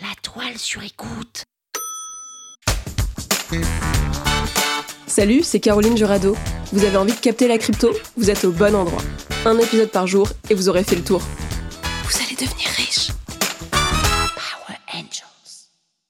La Toile sur Écoute. Salut, c'est Caroline Jurado. Vous avez envie de capter la crypto? Vous êtes au bon endroit. Un épisode par jour et vous aurez fait le tour. Vous allez devenir riche. Power Angels.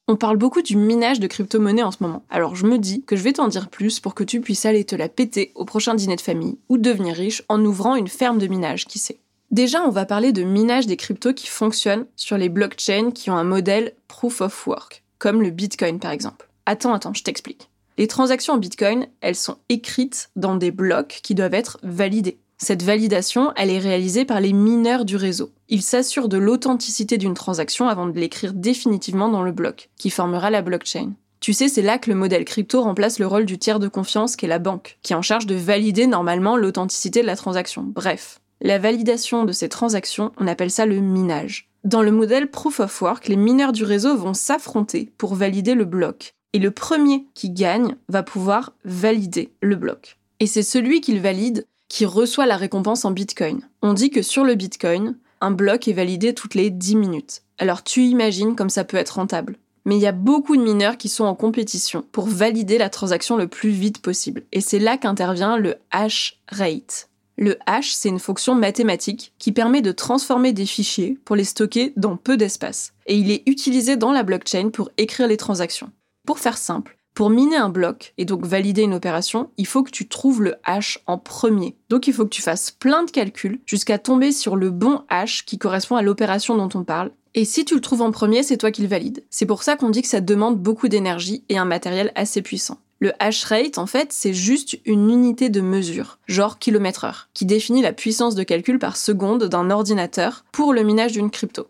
On parle beaucoup du minage de crypto-monnaies en ce moment. Alors je me dis que je vais t'en dire plus pour que tu puisses aller te la péter au prochain dîner de famille ou devenir riche en ouvrant une ferme de minage, qui sait. Déjà, on va parler de minage des cryptos qui fonctionnent sur les blockchains qui ont un modèle Proof of Work, comme le Bitcoin par exemple. Attends, je t'explique. Les transactions en Bitcoin, elles sont écrites dans des blocs qui doivent être validés. Cette validation, elle est réalisée par les mineurs du réseau. Ils s'assurent de l'authenticité d'une transaction avant de l'écrire définitivement dans le bloc, qui formera la blockchain. Tu sais, c'est là que le modèle crypto remplace le rôle du tiers de confiance qu'est la banque, qui est en charge de valider normalement l'authenticité de la transaction. Bref, la validation de ces transactions, on appelle ça le minage. Dans le modèle Proof of Work, les mineurs du réseau vont s'affronter pour valider le bloc. Et le premier qui gagne va pouvoir valider le bloc. Et c'est celui qui le valide qui reçoit la récompense en Bitcoin. On dit que sur le Bitcoin, un bloc est validé toutes les 10 minutes. Alors tu imagines comme ça peut être rentable. Mais il y a beaucoup de mineurs qui sont en compétition pour valider la transaction le plus vite possible. Et c'est là qu'intervient le hash rate. Le hash, c'est une fonction mathématique qui permet de transformer des fichiers pour les stocker dans peu d'espace. Et il est utilisé dans la blockchain pour écrire les transactions. Pour faire simple, pour miner un bloc, et donc valider une opération, il faut que tu trouves le hash en premier. Donc il faut que tu fasses plein de calculs jusqu'à tomber sur le bon hash qui correspond à l'opération dont on parle. Et si tu le trouves en premier, c'est toi qui le valides. C'est pour ça qu'on dit que ça demande beaucoup d'énergie et un matériel assez puissant. Le hash rate, en fait, c'est juste une unité de mesure, genre kilomètre-heure, qui définit la puissance de calcul par seconde d'un ordinateur pour le minage d'une crypto.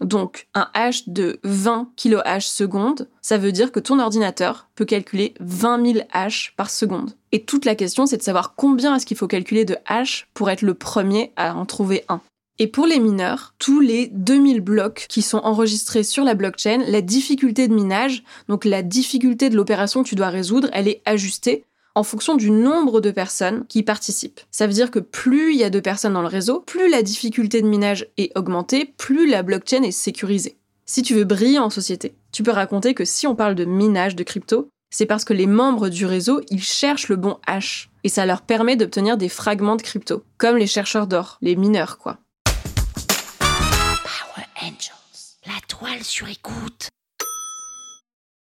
Donc, un hash de 20 kilohash seconde, ça veut dire que ton ordinateur peut calculer 20 000 hash par seconde. Et toute la question, c'est de savoir combien est-ce qu'il faut calculer de hash pour être le premier à en trouver un. Et pour les mineurs, tous les 2000 blocs qui sont enregistrés sur la blockchain, la difficulté de minage, donc la difficulté de l'opération que tu dois résoudre, elle est ajustée en fonction du nombre de personnes qui participent. Ça veut dire que plus il y a de personnes dans le réseau, plus la difficulté de minage est augmentée, plus la blockchain est sécurisée. Si tu veux briller en société, tu peux raconter que si on parle de minage de crypto, c'est parce que les membres du réseau, ils cherchent le bon hash, et ça leur permet d'obtenir des fragments de crypto, comme les chercheurs d'or, les mineurs quoi. Power Angels, la toile sur écoute.